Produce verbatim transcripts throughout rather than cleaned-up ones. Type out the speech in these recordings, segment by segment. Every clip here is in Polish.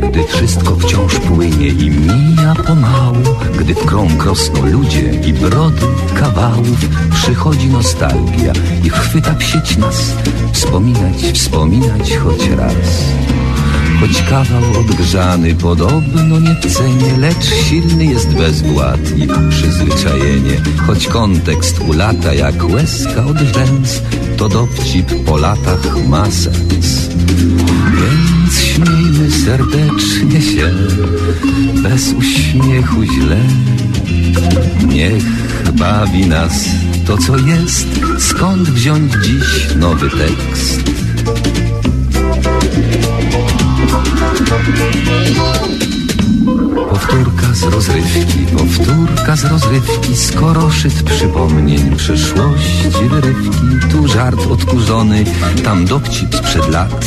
gdy wszystko wciąż płynie i mija pomału, gdy w krąg rosną ludzie i brody kawałów, przychodzi nostalgia i chwyta psieć nas, wspominać, wspominać choć raz. Choć kawał odgrzany podobno nie w cenie, lecz silny jest bezwład i przyzwyczajenie. Choć kontekst ulata jak łezka od rzęs, to dowcip po latach ma sens. Więc śmiejmy serdecznie się, bez uśmiechu źle. Niech bawi nas to, co jest, skąd wziąć dziś nowy tekst. Powtórka z rozrywki, powtórka z rozrywki, skoro szyt przypomnień przyszłości wyrywki. Tu żart odkurzony, tam dowcip sprzed lat,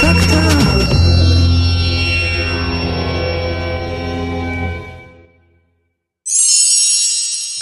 Tak, tak.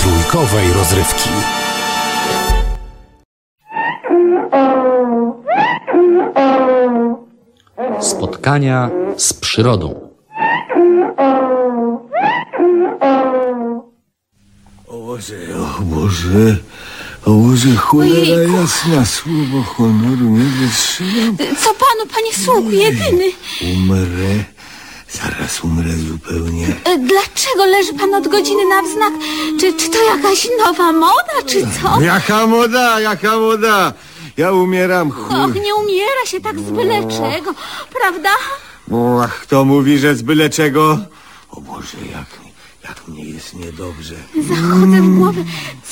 Trójkowej rozrywki. Spotkania z przyrodą. O Boże, o Boże, O Boże, cholera jasna, słowo honoru nie wytrzymam. Co panu, panie sługu, jedyny? Umrę. Zaraz umrę zupełnie. Dlaczego leży pan od godziny na wznak? Czy, czy to jakaś nowa moda, czy co? Jaka moda, jaka moda? Ja umieram, chuj. Och, nie umiera się tak z byle czego, prawda? O, kto mówi, że z byle czego? O Boże, jak... Jak mnie jest niedobrze. Zachodzę w głowę.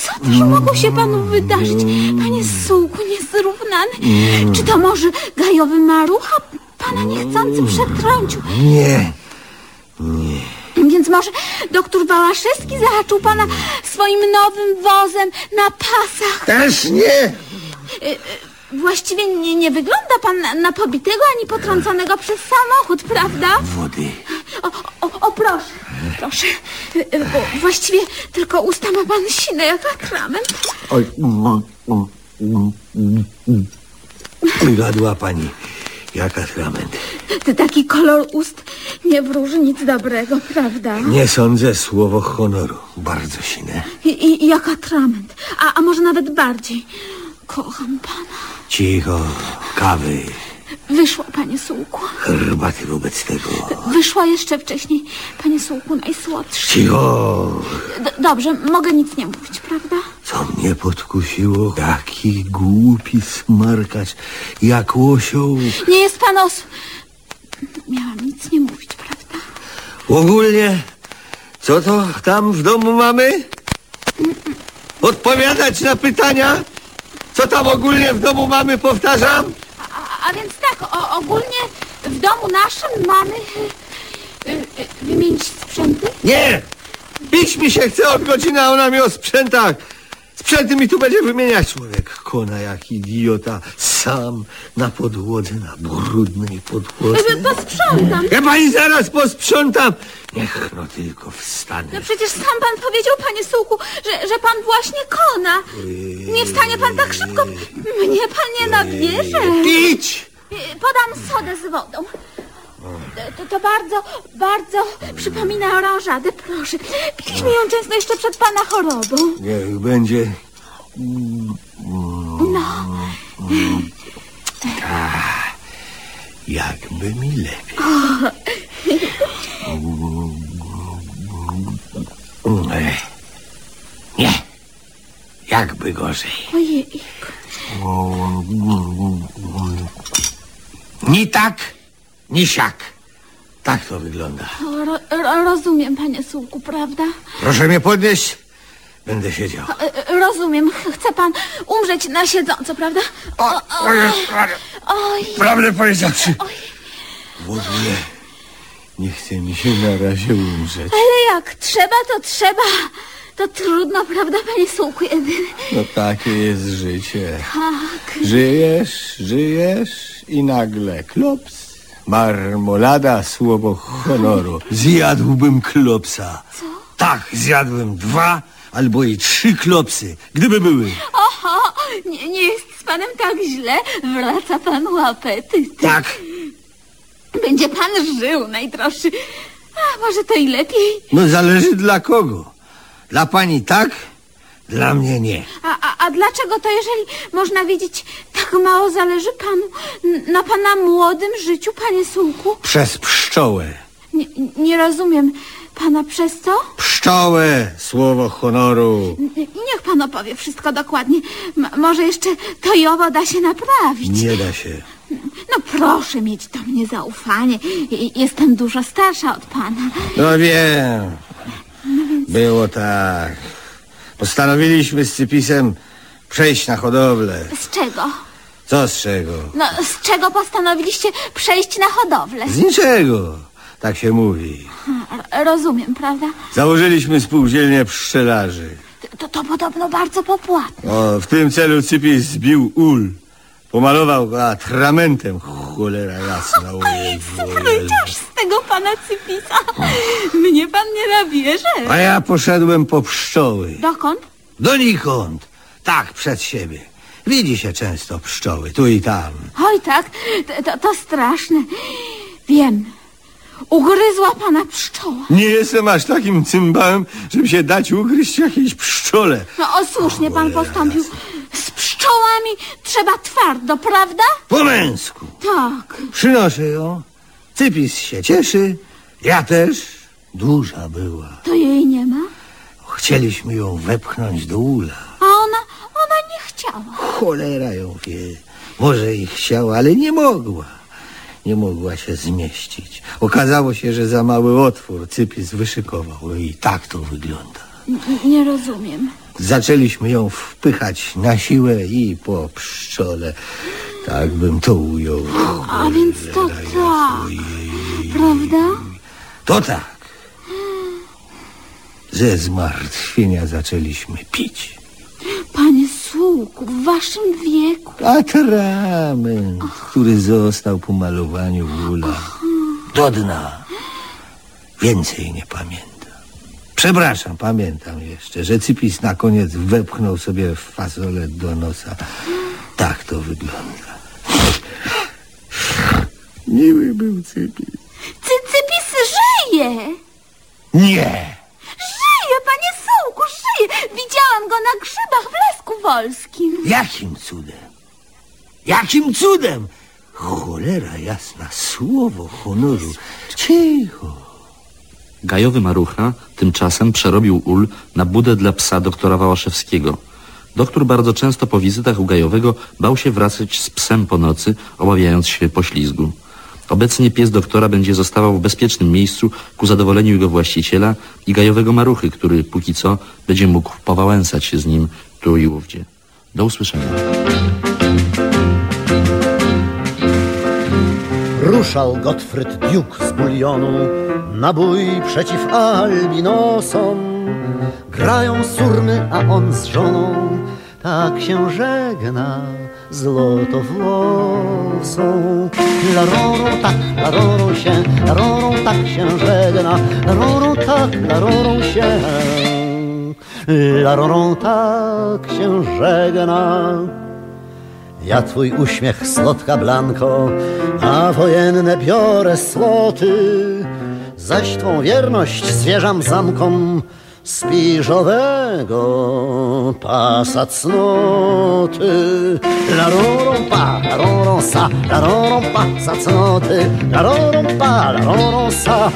Co też mogło się panu wydarzyć? Panie sułku niezrównany. Czy to może gajowy marucha pana niechcący przetrącił? Nie, nie. Więc może doktor Wałaszewski zahaczył pana swoim nowym wozem na pasach? Też nie. Właściwie nie, nie wygląda pan na, na pobitego ani potrąconego przez samochód, prawda? Wody. O, o, o proszę, proszę. Właściwie tylko usta ma pan sine jak atrament. Oj, gadła pani, jak atrament. Ty taki kolor ust nie wróży nic dobrego, prawda? Nie sądzę, słowo honoru, bardzo sine. I, i jak atrament, a, a może nawet bardziej. Kocham pana. Cicho, kawy. Wyszła, panie sułku. Herbaty wobec tego. Wyszła jeszcze wcześniej, panie sułku, najsłodszy. Cicho. D- dobrze, mogę nic nie mówić, prawda? Co mnie podkusiło? Taki głupi smarkacz, jak osioł. Nie jest pan os... Miałam nic nie mówić, prawda? Ogólnie, co to tam w domu mamy? Odpowiadać na pytania? Co tam ogólnie w domu mamy, powtarzam? A, a więc tak, o, ogólnie w domu naszym mamy... Y, y, wymienić sprzęty? Nie! Bić mi się chce od godziny, a ona mi o sprzętach. Sprzęty mi tu będzie wymieniać człowiek. Kona jak idiota, sam na podłodze, na brudnej podłodze. Posprzątam. Ja pani zaraz posprzątam. Niech no tylko wstanę. No przecież sam pan powiedział, panie sułku, że, że pan właśnie kona. Nie wstanie pan tak szybko. Mnie pan nie nabierze. Pić! Podam sodę z wodą. To, to bardzo, bardzo przypomina oranżadę, proszę. Piliśmy ją często jeszcze przed pana chorobą. Niech będzie. No. Ach, jakby mi lepiej. O. Nie. Jakby gorzej. Ojej. Ni tak. Nisiak. Tak to wygląda. Ro, ro, rozumiem, panie sułku, prawda? Proszę mnie podnieść. Będę siedział. O, rozumiem. Chce pan umrzeć na siedząco, prawda? O, o, o, oj, oj. Prawdę powiedziawszy. W ogóle nie chce mi się na razie umrzeć. Ale jak trzeba, to trzeba. To trudno, prawda, panie sułku jedyny? No takie jest życie. Tak. Żyjesz, żyjesz i nagle klops. Marmolada, słowo honoru. Zjadłbym klopsa. Co? Tak, zjadłbym dwa albo i trzy klopsy, gdyby były. Oho, nie, nie jest z panem tak źle. Wraca panu apetyt. Tak. Będzie pan żył, najdroższy. A może to i lepiej? No zależy dla kogo. Dla pani tak, dla mnie nie. A, a, a dlaczego to, jeżeli można wiedzieć, tak mało zależy panu na pana młodym życiu, panie sułku? Przez pszczołę. Nie, nie rozumiem pana, przez co? Pszczołę, słowo honoru. N- niech pan opowie wszystko dokładnie. M- może jeszcze to i owo da się naprawić. Nie da się. No proszę mieć do mnie zaufanie. Jestem dużo starsza od pana. No wiem. No więc... Było tak. Postanowiliśmy z Cypisem przejść na hodowlę. Z czego? Co z czego? No, z czego postanowiliście przejść na hodowlę? Z niczego, tak się mówi. R- rozumiem, prawda? Założyliśmy spółdzielnię pszczelarzy. To, to podobno bardzo popłatne. O, w tym celu Cypis zbił ul. Pomalował go atramentem. Cholera jasna. Spryciarz z tego pana Cypisa. Mnie pan nie nabierze. A ja poszedłem po pszczoły. Dokąd? Donikąd. Tak, przed siebie. Widzi się często pszczoły, tu i tam. Oj tak, to, to, to straszne. Wiem. Ugryzła pana pszczoła. Nie jestem aż takim cymbałem, żeby się dać ugryźć jakiejś pszczole. No o, słusznie o, pan postąpił. Z pszczołami trzeba twardo, prawda? Po męsku. Tak. Przynoszę ją. Cypis się cieszy. Ja też. Duża była. To jej nie ma? Chcieliśmy ją wepchnąć do ula. A ona, ona nie chciała. Cholera ją wie. Może i chciała, ale nie mogła. Nie mogła się zmieścić. Okazało się, że za mały otwór Cypis wyszykował i tak to wygląda. Nie, nie rozumiem. Zaczęliśmy ją wpychać na siłę i po pszczole. Tak bym to ujął. A, a więc to tak, prawda? To tak. Ze zmartwienia zaczęliśmy pić. Panie Słuku, w waszym wieku. Atrament, który został po malowaniu w ulach. Do dna. Więcej nie pamiętam. Przepraszam, pamiętam jeszcze, że Cypis na koniec wepchnął sobie fasolę do nosa. Tak to wygląda. Miły był Cypis. Cypis żyje! Nie! Żyje, panie Sułku, żyje! Widziałam go na grzybach w Lasku Wolskim. Jakim cudem? Jakim cudem? Cholera jasna, słowo honoru. Cicho. Gajowy Marucha tymczasem przerobił ul na budę dla psa doktora Wałaszewskiego. Doktor bardzo często po wizytach u Gajowego bał się wracać z psem po nocy, obawiając się poślizgu. Obecnie pies doktora będzie zostawał w bezpiecznym miejscu ku zadowoleniu jego właściciela i Gajowego Maruchy, który póki co będzie mógł powałęsać się z nim tu i ówdzie. Do usłyszenia. Ruszał Gotfryd diuk z Bouillonu na bój przeciw albinosom. Grają surmy, a on z żoną tak się żegna z lotowłosą. Larorą tak, larorą się, larorą tak się żegna, larorą tak, larorą się, larorą tak się żegna. Ja twój uśmiech, słodka Blanko, a wojenne biorę słoty, zaś twą wierność zwierzam zamkom spiżowego pasa cnoty. Larorom pa, larorom sa, larorom pa, sa cnoty, larorom pa, larorom sa,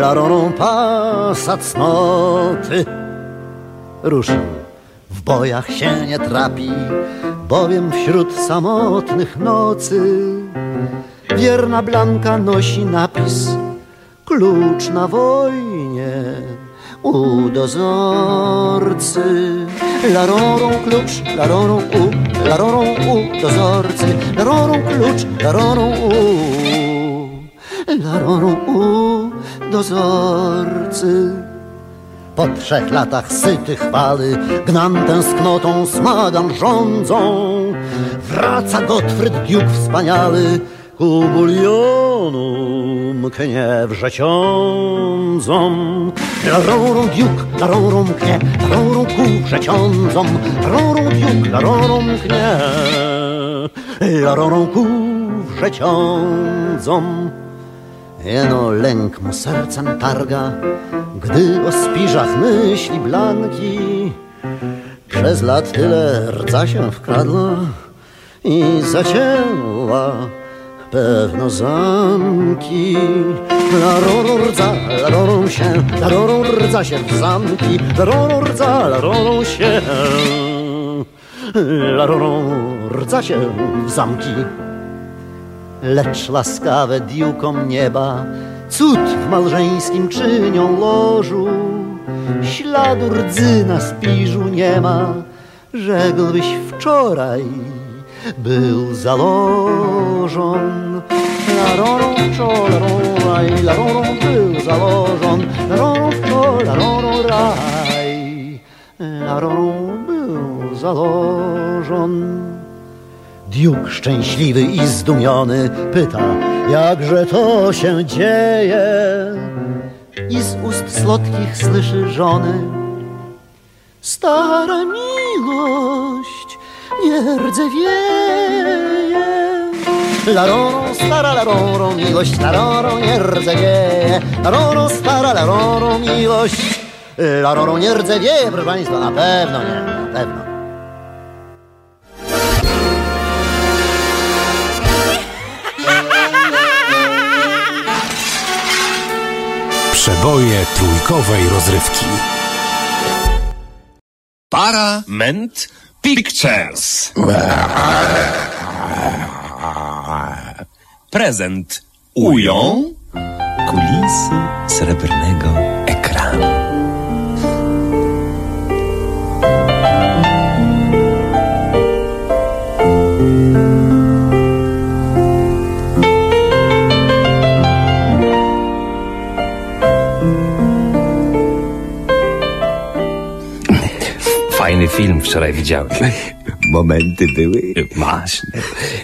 larorom pa, sa cnoty. Ruszę. W bojach się nie trapi, bowiem wśród samotnych nocy wierna Blanka nosi napis: klucz na wojnie u dozorcy. Larorą klucz, larorą u, larorą u dozorcy, larorą klucz, larorą u, larorą u dozorcy. Po trzech latach sytych chwały, gnam tęsknotą, smagam rządzą, wraca Gotfryd diuk wspaniały ku Bulionu mknie wrzeciądzą. Larorą diuk, larorą mknie, larorą ku wrzeciądzą, larorą diuk, larorą mknie, larorą ku wrzeciądzą. Jeno lęk mu sercem targa, gdy o spiżach myśli Blanki. Przez lat tyle rdza się wkradła i zacięła pewno zamki. Larorą rdza, larorą się, larorą rdza się w zamki, larorą rdza, larorą się, larorą rdza się w zamki. Lecz laskawe diukom nieba cud w małżeńskim czynią łożu, śladu rdzy na spiżu nie ma, rzekłbyś wczoraj był założon. Larorą wczoraj, larorą był założon, larorą wczoraj, larorą raj, larorą był założon. Diuk szczęśliwy i zdumiony pyta, jakże to się dzieje, i z ust słodkich słyszy żony: stara miłość nie rdzewieje. Laroro, stara, laroro, miłość, laroro, nie rdzewieje. Laroro, stara, laroro, miłość, laroro, nie rdzewieje, proszę państwa, na pewno nie, na pewno. Przeboje trójkowej rozrywki. Parament Pictures. Prezent ują kulisy srebrnego ekranu. Fajny film wczoraj widziałeś. Momenty były? Masz.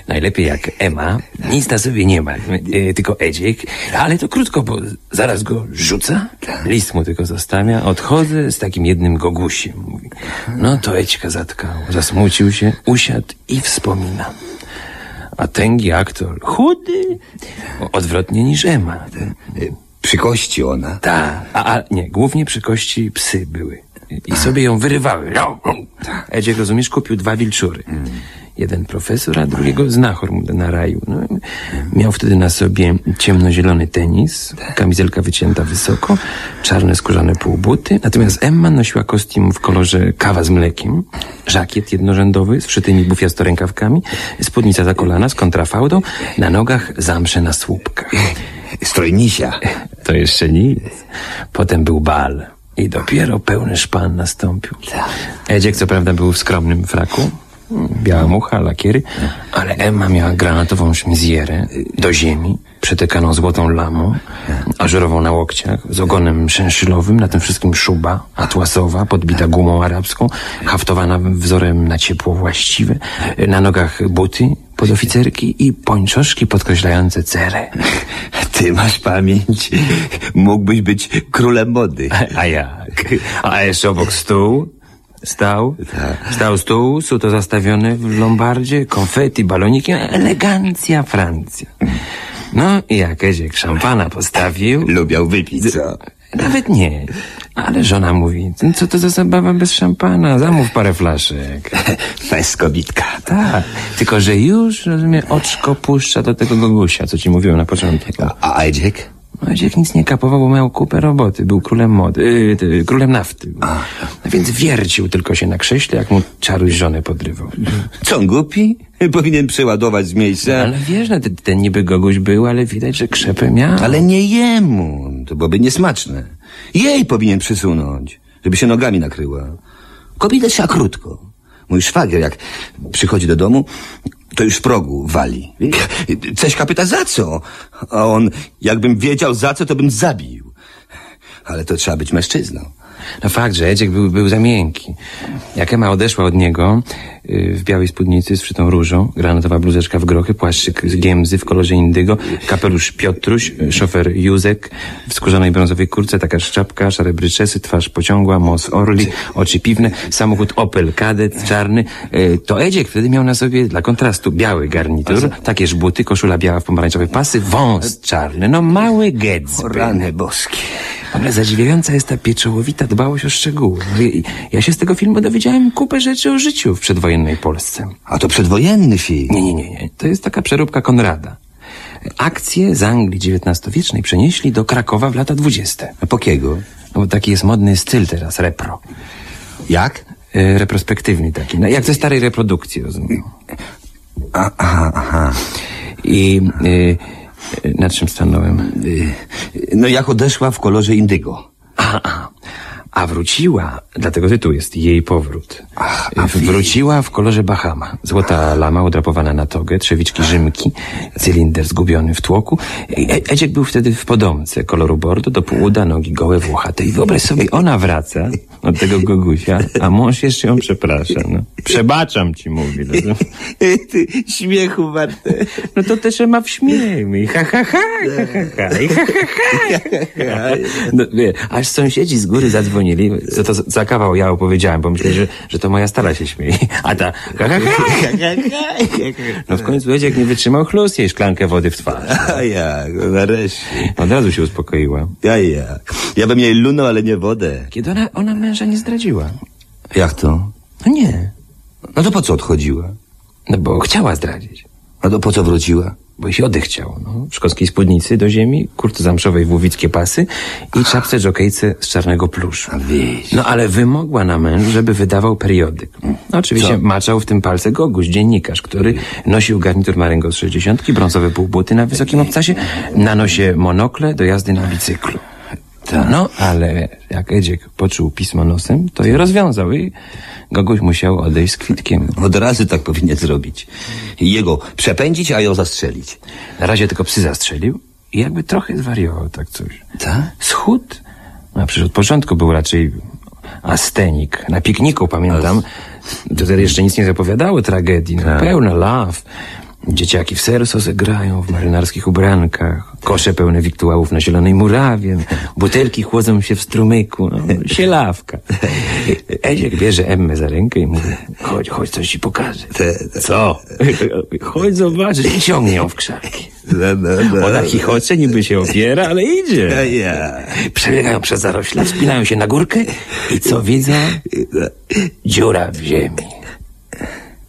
Najlepiej jak Ema. Nic na sobie nie ma, e, tylko Edzik. Ale to krótko, bo zaraz go rzuca. List mu tylko zostawia. Odchodzę z takim jednym gogusiem. Mówi. No to Edzika zatkał. Zasmucił się, usiadł i wspomina. A tęgi aktor chudy, odwrotnie niż Ema. Przy kości ona? Tak, a, a nie, głównie przy kości psy były. I sobie ją wyrywały. Edzik, rozumiesz, kupił dwa wilczury. Jeden profesor, a drugiego znachor mu na raju. No, miał wtedy na sobie ciemnozielony tenis, kamizelka wycięta wysoko, czarne skórzane półbuty. Natomiast Emma nosiła kostium w kolorze kawa z mlekiem, żakiet jednorzędowy z wszytymi bufiastorękawkami, spódnica za kolana z kontrafałdą, na nogach zamsze na słupkach. Strojnisia. To jeszcze nic. Potem był bal. I dopiero pełny szpan nastąpił. Edzik co prawda był w skromnym fraku, biała mucha, lakiery, ale Emma miała granatową szmizjerę do ziemi, przetekaną złotą lamą, ażurową na łokciach, z ogonem szenszylowym, na tym wszystkim szuba atłasowa, podbita gumą arabską, haftowana wzorem na ciepło właściwe, na nogach buty podoficerki i pończoszki podkreślające cerę. Ty masz pamięć. Mógłbyś być królem mody. A, a jak? A jeszcze obok stół stał, stał stół, suto zastawiony w lombardzie, konfeti, baloniki, elegancja Francja. No i jak Edzik szampana postawił... Lubiał wypić, co? Nawet nie. Ale żona mówi, co to za zabawa bez szampana? Zamów parę flaszek. Bez kobitka. Tak. Tylko, że już, rozumiem, oczko puszcza do tego gogusia, co ci mówiłem na początku. A Edzik? No Edzik nic nie kapował, bo miał kupę roboty. Był królem mody, yy, ty, królem nafty. A. Więc wiercił tylko się na krześle, jak mu czaruś żonę podrywał. Co on głupi? Powinien przeładować z miejsca. No, ale wiesz, no, ten, ten niby goguś był, ale widać, że krzepę miał. Ale nie jemu. To byłoby niesmaczne. Jej powinien przysunąć, żeby się nogami nakryła. Kobieta siada krótko. Mój szwagier, jak przychodzi do domu, to już w progu wali. Ceśka pyta, za co? A on, jakbym wiedział za co, to bym zabił. Ale to trzeba być mężczyzną. No fakt, że Edzik był, był za miękki. Jak Ema odeszła od niego, yy, w białej spódnicy z wszytą różą, granatowa bluzeczka w grochy, płaszczyk z giemzy w kolorze indygo, kapelusz Piotruś, szofer Józek, w skórzanej brązowej kurce, taka szczapka, szare bryczesy, twarz pociągła, mos orli, oczy piwne, samochód Opel Kadet, czarny, yy, to Edzik wtedy miał na sobie dla kontrastu biały garnitur, takież buty, koszula biała w pomarańczowe pasy, wąs czarny, no mały Gatsby. O rany boskie. Ale zadziwiająca jest ta pieczołowita dbałość o szczegóły. Ja się z tego filmu dowiedziałem kupę rzeczy o życiu w przedwojennej Polsce. A to przedwojenny film? Nie, nie, nie, nie. To jest taka przeróbka Konrada. Akcje z Anglii dziewiętnastowiecznej przenieśli do Krakowa w lata dwudzieste. A po kiego? No, bo taki jest modny styl teraz, repro. Jak? E, reprospektywny taki. No, jak ze starej reprodukcji, rozumiem. A, aha, aha. I... E, na czym stanąłem? No jak odeszła w kolorze indygo. A, a, a wróciła, dlatego tytuł jest jej powrót. Ach, a wróciła w kolorze Bahama. Złota lama udrapowana na togę, trzewiczki rzymki, cylinder zgubiony w tłoku. E Edzik był wtedy w podomce koloru bordo, do półuda, nogi gołe, włochate. I wyobraź sobie, ona wraca od tego gogusia, a mąż jeszcze ją przeprasza. No. Przebaczam ci, mówi. No. Ty, śmiechu warte. No to też ma w śmiechu. I ha, ha, ha, i ha, ha, ha, i ha, ha, ha. No, aż sąsiedzi z góry zadzwonili. dzwonili, to za kawał ja opowiedziałem, bo myślę, że, że to moja stara się śmieje. A ta... No w końcu Edziek nie wytrzymał, chlust jej szklankę wody w twarz. A jak, nareszcie. Od razu się uspokoiła. A jak. Ja bym jej lunął, ale nie wodę. Kiedy ona, ona męża nie zdradziła. Jak to? No nie. No to po co odchodziła? No bo chciała zdradzić. A to po co wróciła? Bo się odechciał, no. W szkockiej spódnicy do ziemi, kurtce zamszowej w łowickie pasy i czapce dżokejce z czarnego pluszu. A wieś. No ale wymogła na mężu, żeby wydawał periodyk. No, oczywiście co? Maczał w tym palce Goguś, dziennikarz, który nosił garnitur Marengo z sześćdziesiątki, brązowe półbuty na wysokim obcasie, na nosie monokle do jazdy na bicyklu. Ta. No, ale jak Edziek poczuł pismo nosem, to je rozwiązał i Goguś musiał odejść z kwitkiem. Od razu tak powinien zrobić. Jego przepędzić, a ją zastrzelić. Na razie tylko psy zastrzelił i jakby trochę zwariował tak coś. Ta? Schudł? No przecież od początku był raczej astenik. Na pikniku, pamiętam, to wtedy jeszcze nic nie zapowiadało tragedii. No, pełna law. Dzieciaki w sercu grają w marynarskich ubrankach, kosze pełne wiktuałów na zielonej murawie, butelki chłodzą się w strumyku, no, sielawka. Edziek bierze Emmę za rękę i mówi, chodź, chodź, coś ci pokażę. Co? Chodź zobaczyć i ciągnie ją w krzaki. Ona chichocze, niby się opiera, ale idzie. Przebiegają przez zarośla, wspinają się na górkę i co widzą? Dziura w ziemi.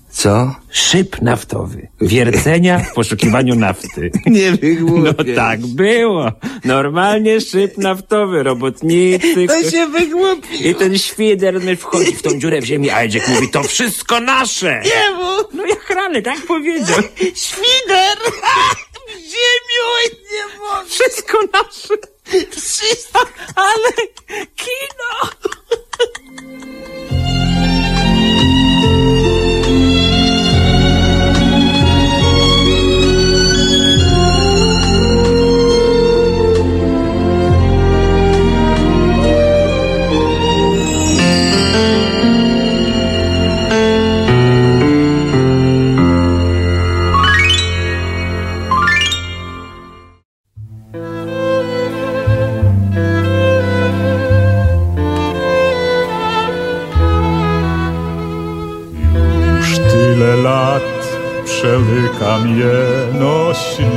Co? Szyb naftowy. Wiercenia w poszukiwaniu nafty. Nie wygłupiaj. No tak było. Normalnie szyb naftowy, robotnicy. To się wygłupi. I ten świderny wchodzi w tą dziurę w ziemi, a Edziek mówi, to wszystko nasze. Nie mów. No jak rany, tak powiedział. Świder w ziemi, oj, nie mogę. Wszystko nasze. Wszystko, ale kino. Przelykam jeno ślinkę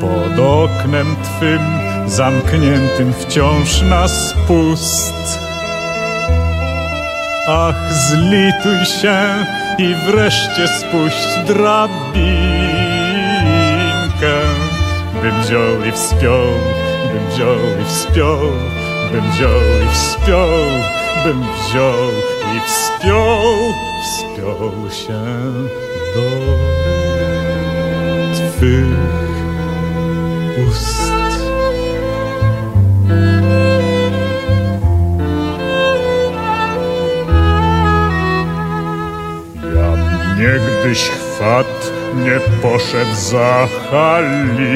pod oknem twym zamkniętym wciąż na spust. Ach, zlituj się i wreszcie spuść drabinkę, bym wziął i wspiął, bym wziął i wspiął, bym wziął i wspiął, bym wziął i wspiął. Wspiął się do twych ust. Jam niegdyś chwat nie poszedł za halinkę,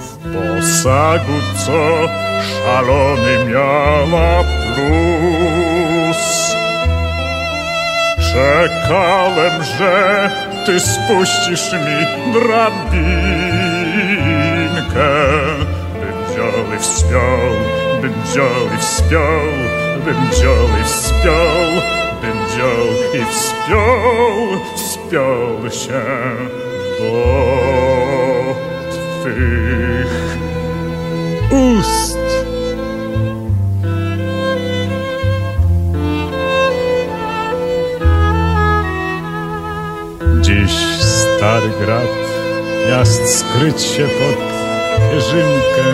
w posagu co szalony miała plus. Czekałem, że ty spuścisz mi drabinkę, bym wziął i wspiął, bym wziął i wspiął, bym wziął i wspiął, bym wziął i wspiął, wspiął się do twych ust. Dziś stary grad, miast skryć się pod pierzynkę.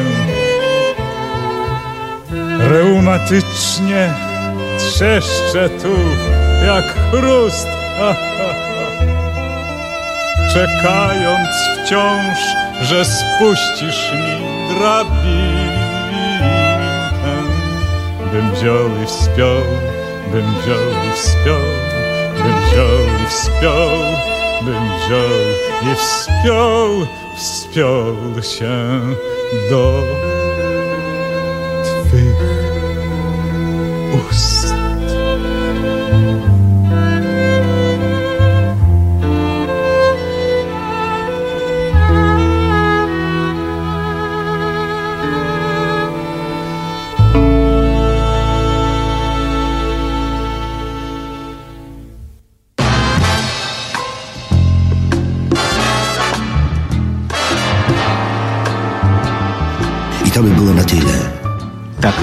Reumatycznie trzeszczę tu jak chrust. Ha, ha, ha. Czekając wciąż, że spuścisz mi drabinkę, bym wziął i wspiął, bym wziął i wspiął, bym wziął i wspiął, bym wziął i wspiął, wspiął się do twych ust. to by było na tyle. Tak